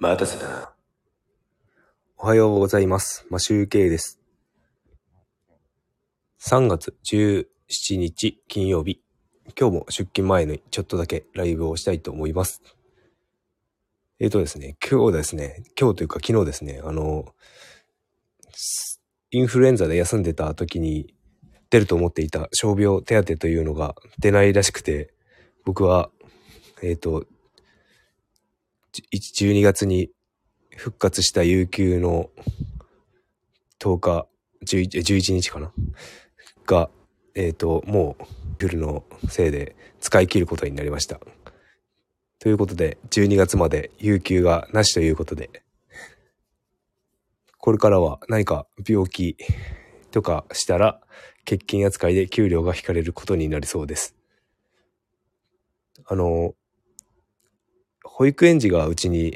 待たせたな。おはようございます。マシュウケイです。3月17日金曜日。今日も出勤前にちょっとだけライブをしたいと思います。今日というか昨日ですね、インフルエンザで休んでた時に出ると思っていた傷病手当というのが出ないらしくて、僕は、12月に復活した有給の11日かなが、もうビルのせいで使い切ることになりました。ということで、12月まで有給がなしということで、これからは何か病気とかしたら欠勤扱いで給料が引かれることになりそうです。保育園児がうちに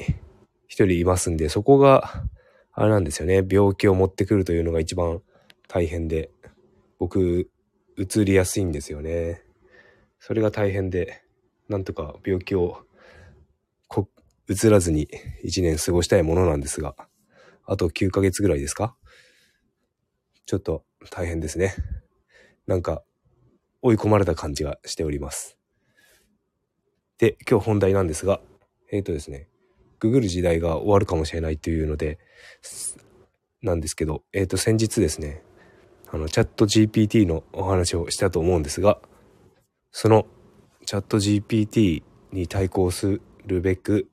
一人いますんで、そこがあれなんですよね。病気を持ってくるというのが一番大変で、僕うつりやすいんですよね。それが大変で、なんとか病気をうつらずに1年過ごしたいものなんですが、あと9ヶ月ぐらいですか。ちょっと大変ですね。なんか追い込まれた感じがしております。で、今日本題なんですが、ググる時代が終わるかもしれないというのでなんですけど、先日ですね、チャット GPT のお話をしたと思うんですが、そのチャット GPT に対抗するべく、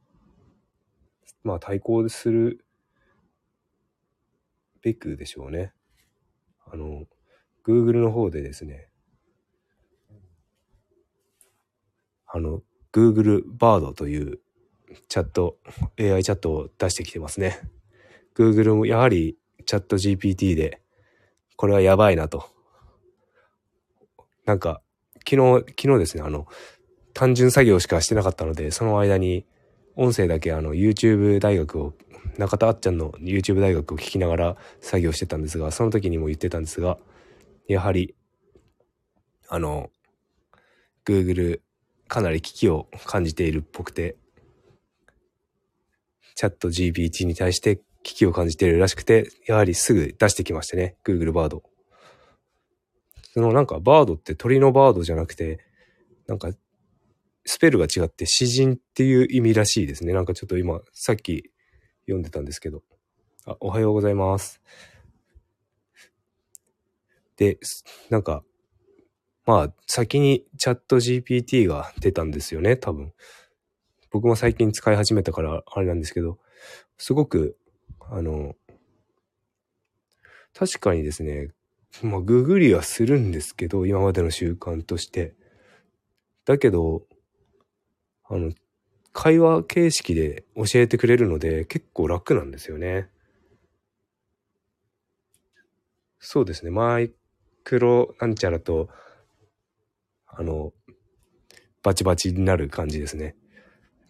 でしょうね。Google の方でですね、Google Bard というチャット、AI チャットを出してきてますね。Google もやはりチャット GPT で、これはやばいなと。なんか、昨日ですね、単純作業しかしてなかったので、その間に、音声だけYouTube 大学を、中田あっちゃんの YouTube 大学を聞きながら作業してたんですが、その時にも言ってたんですが、やはり、Google、かなり危機を感じているっぽくて、チャット GPT に対して危機を感じているらしくて、やはりすぐ出してきましたね、Google Bard。バードって鳥のバードじゃなくて、スペルが違って詩人っていう意味らしいですね。ちょっと今、さっき読んでたんですけど。おはようございます。で、先にチャット GPT が出たんですよね、多分。僕も最近使い始めたからあれなんですけど、すごく、確かにですね、ググりはするんですけど、今までの習慣として。だけど、会話形式で教えてくれるので、結構楽なんですよね。そうですね、マイクロなんちゃらと、バチバチになる感じですね。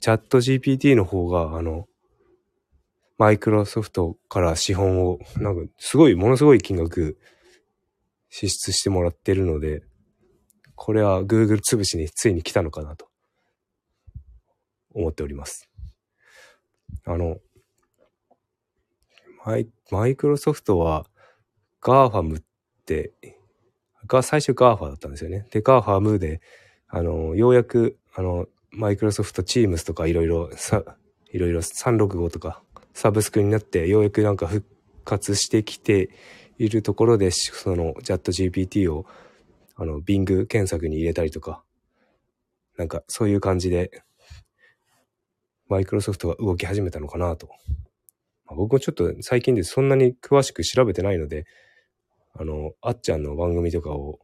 チャット GPT の方が、マイクロソフトから資本を、ものすごい金額、支出してもらってるので、これは Google 潰しについに来たのかなと思っております。マイクロソフトは GAFAM って最初 GAFA だったんですよね。で GAFAM でようやくマイクロソフト Teams とかいろいろ365とかサブスクになって、ようやく復活してきているところで、そのチャット GPT をBing 検索に入れたりとか、そういう感じでマイクロソフトが動き始めたのかなと。僕もちょっと最近でそんなに詳しく調べてないので、あっちゃんの番組とかを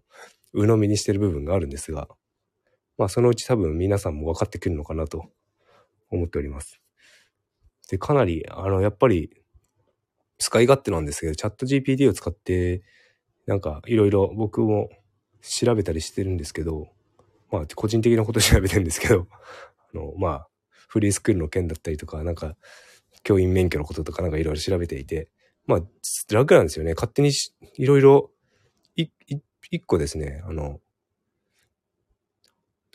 鵜呑みにしてる部分があるんですが、そのうち多分皆さんも分かってくるのかなと思っております。で、かなりやっぱり使い勝手なんですけど、チャット GPT を使っていろいろ僕も調べたりしてるんですけど、個人的なこと調べてるんですけど、フリースクールの件だったりとか、教員免許のこととかいろいろ調べていて、楽なんですよね。勝手にいろいろ一個ですね、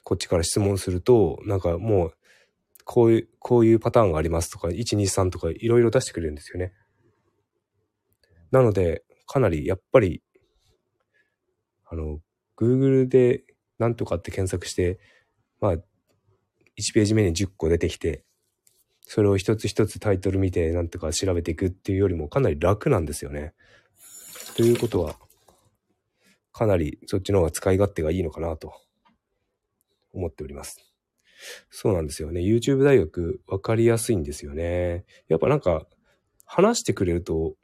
こっちから質問すると、もうこういうパターンがありますとか、1、2、3とかいろいろ出してくれるんですよね。なので、かなりやっぱり、Google でなんとかって検索して、まあ、1ページ目に10個出てきて、それを一つ一つタイトル見てなんとか調べていくっていうよりもかなり楽なんですよね。ということは、かなりそっちの方が使い勝手がいいのかなと思っております。そうなんですよね。YouTube 大学分かりやすいんですよね。やっぱなんか話してくれると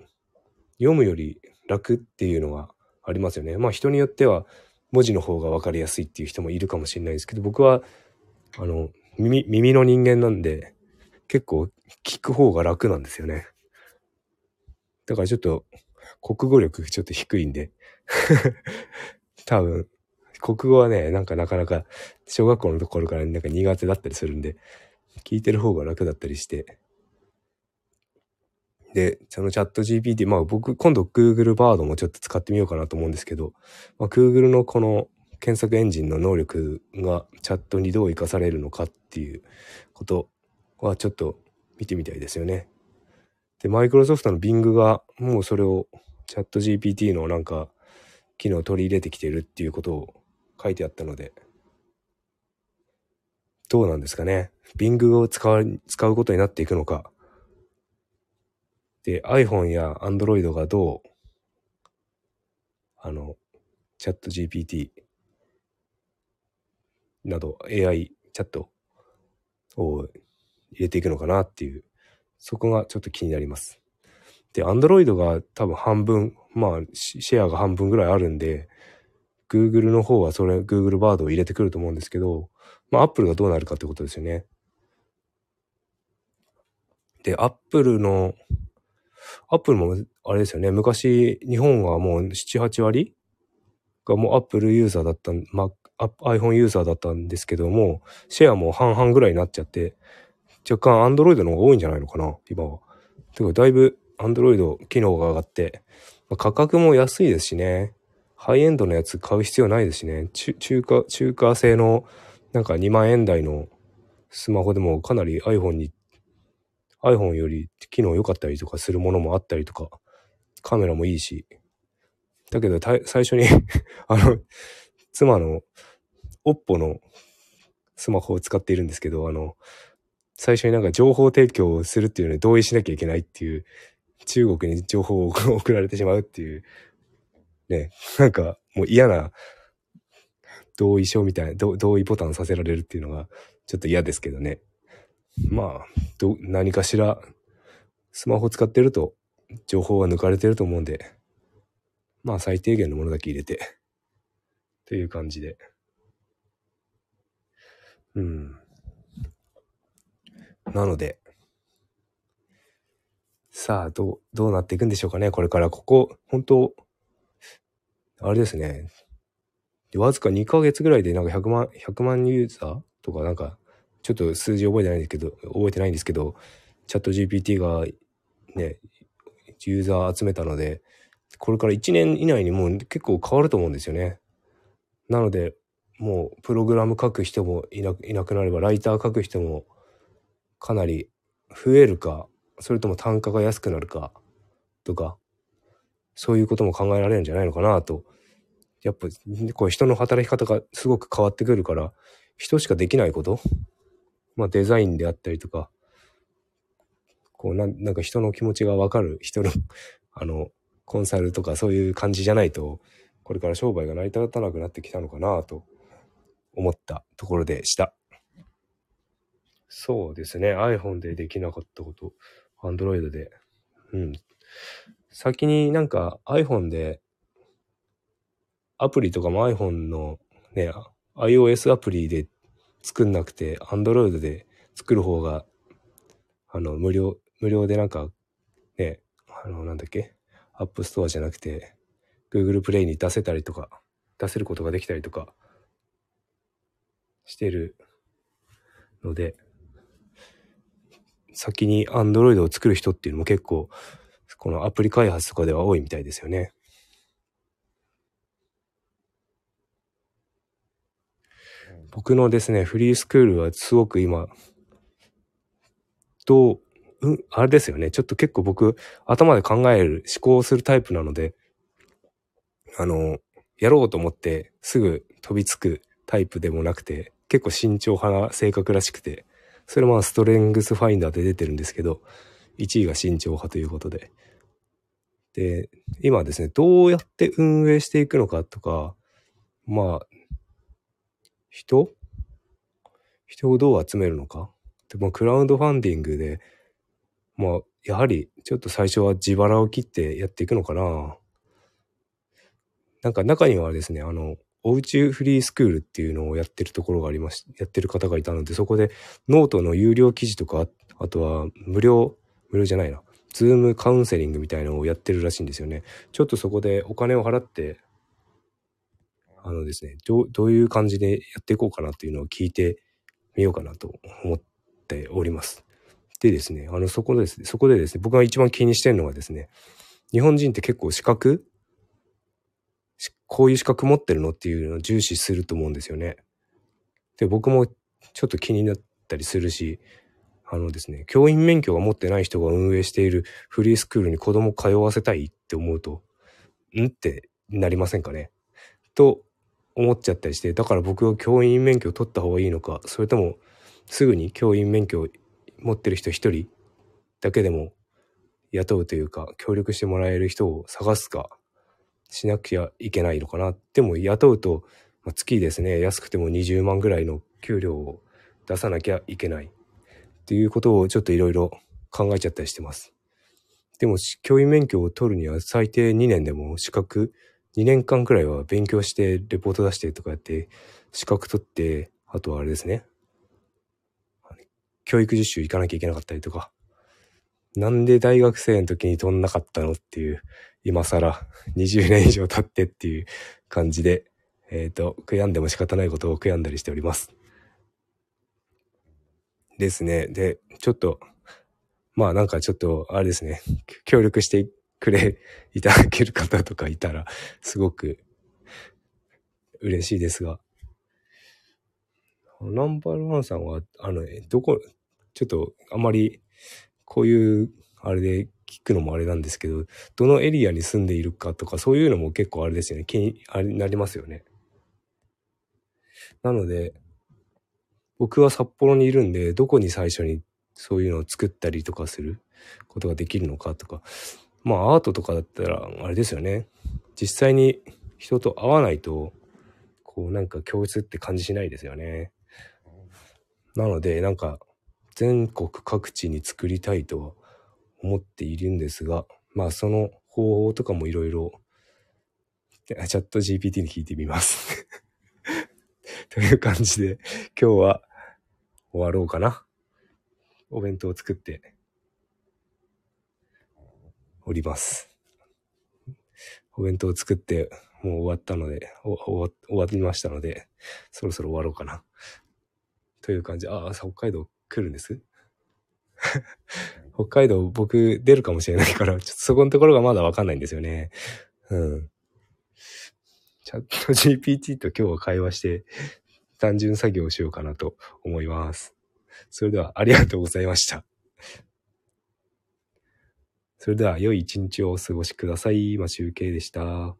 読むより楽っていうのがありますよね。まあ人によっては文字の方が分かりやすいっていう人もいるかもしれないですけど、僕は耳の人間なんで結構聞く方が楽なんですよね。だからちょっと国語力ちょっと低いんで多分国語はね、なんかなかなか小学校のところからなんか苦手だったりするんで、聞いてる方が楽だったりして。で、そのチャット GPT、まあ僕、今度 Google Bard もちょっと使ってみようかなと思うんですけど、まあ、Google のこの検索エンジンの能力がチャットにどう生かされるのかっていうことはちょっと見てみたいですよね。で、Microsoft の Bing がもうそれをチャット GPT のなんか機能を取り入れてきてるっていうことを書いてあったので、どうなんですかね。Bing を使うことになっていくのか。で、iPhone や Android がどう、チャット GPT など AI チャットを入れていくのかなっていう、そこがちょっと気になります。で、Android が多分半分、まあ、シェアが半分ぐらいあるんで、Google の方はそれ、Google Bard を入れてくると思うんですけど、まあ、Apple がどうなるかってことですよね。で、Apple も、あれですよね、昔、日本はもう7、8割がもう Apple ユーザーだった、まあ、iPhone ユーザーだったんですけども、シェアも半々ぐらいになっちゃって、若干 Android の方が多いんじゃないのかな、今は。てか、だいぶ Android 機能が上がって、まあ、価格も安いですしね。ハイエンドのやつ買う必要ないですしね。中華製のなんか2万円台のスマホでもかなり iPhone より機能良かったりとかするものもあったりとか、カメラもいいし。だけど最初に妻の Oppo のスマホを使っているんですけど、最初になんか情報提供をするっていうのに同意しなきゃいけないっていう、中国に情報を送られてしまうっていう、ね、なんかもう嫌な同意書みたいな、同意ボタンさせられるっていうのがちょっと嫌ですけどね。まあ、何かしらスマホ使ってると情報は抜かれてると思うんで、まあ最低限のものだけ入れてという感じで、うん。なので、さあどうなっていくんでしょうかね。これから本当あれですね。で、わずか2ヶ月ぐらいでなんか100万ユーザーとかなんか、ちょっと数字覚えてないんですけど、チャット GPT がね、ユーザー集めたので、これから1年以内にもう結構変わると思うんですよね。なので、もうプログラム書く人もいなくなれば、ライター書く人もかなり増えるか、それとも単価が安くなるかとか、そういうことも考えられるんじゃないのかなと。やっぱこう人の働き方がすごく変わってくるから、人しかできないこと、まあデザインであったりとか、こうなんか人の気持ちがわかる人のコンサルとかそういう感じじゃないと、これから商売が成り立たなくなってきたのかなと思ったところでした。そうですね。iPhone でできなかったこと、Android で、うん。先になんか iPhone でアプリとかも iPhone のね、iOS アプリで作んなくて Android で作る方が無料でなんかね、なんだっけ、App Store じゃなくて Google Play に出せることができたりとかしてるので、先に Android を作る人っていうのも結構このアプリ開発とかでは多いみたいですよね。僕のですね、フリースクールはすごく今と、あれですよね。ちょっと結構僕、頭で考える、思考するタイプなので、やろうと思ってすぐ飛びつくタイプでもなくて、結構慎重派な性格らしくて、それはまあストレングスファインダーで出てるんですけど、1位が慎重派ということで。で、今ですね、どうやって運営していくのかとか、まあ、人をどう集めるのか。でもクラウドファンディングで、まあ、やはりちょっと最初は自腹を切ってやっていくのかな。なんか中にはですね、おうちフリースクールっていうのをやってるところがありまして、やってる方がいたので、そこでノートの有料記事とか、あとは無料じゃないな、ズームカウンセリングみたいなのをやってるらしいんですよね。ちょっとそこでお金を払って、ですね、どういう感じでやっていこうかなっていうのを聞いてみようかなと思っております。でですね、そこでですね、僕が一番気にしてるのがですね、日本人って結構こういう資格持ってるのっていうのを重視すると思うんですよね。で、僕もちょっと気になったりするし、ですね、教員免許が持ってない人が運営しているフリースクールに子供を通わせたいって思うと、ってなりませんかねと思っちゃったりして、だから僕は教員免許を取った方がいいのか、それともすぐに教員免許を持ってる人一人だけでも雇うというか、協力してもらえる人を探すかしなきゃいけないのかな。でも雇うと、まあ、月ですね、安くても20万ぐらいの給料を出さなきゃいけないっていうことをちょっといろいろ考えちゃったりしてます。でも教員免許を取るには最低2年でも資格2年間くらいは勉強してレポート出してとかやって資格取って、あとはあれですね、教育実習行かなきゃいけなかったりとか、なんで大学生の時に取んなかったのっていう、今更20年以上経ってっていう感じで、悔やんでも仕方ないことを悔やんだりしております。ですね。で、ちょっと、まあなんかちょっと、あれですね、協力してくれ、いただける方とかいたら、すごく嬉しいですが。ナンバーワンさんは、ちょっとあまりこういうあれで聞くのもあれなんですけど、どのエリアに住んでいるかとか、そういうのも結構あれですよね、気になりますよね。なので僕は札幌にいるんで、どこに最初にそういうのを作ったりとかすることができるのかとか、まあアートとかだったらあれですよね、実際に人と会わないとこうなんか教室って感じしないですよね。なのでなんか全国各地に作りたいとは思っているんですが、まあその方法とかもいろいろチャット GPT に聞いてみますという感じで今日は終わろうかな。お弁当を作っております。お弁当を作ってもう終わりましたので、そろそろ終わろうかなという感じ。ああ、北海道来るんです北海道僕出るかもしれないから、ちょっとそこのところがまだわかんないんですよね。チャット GPT と今日は会話して単純作業をしようかなと思います。それではありがとうございました。それでは良い一日をお過ごしください。今集計でした。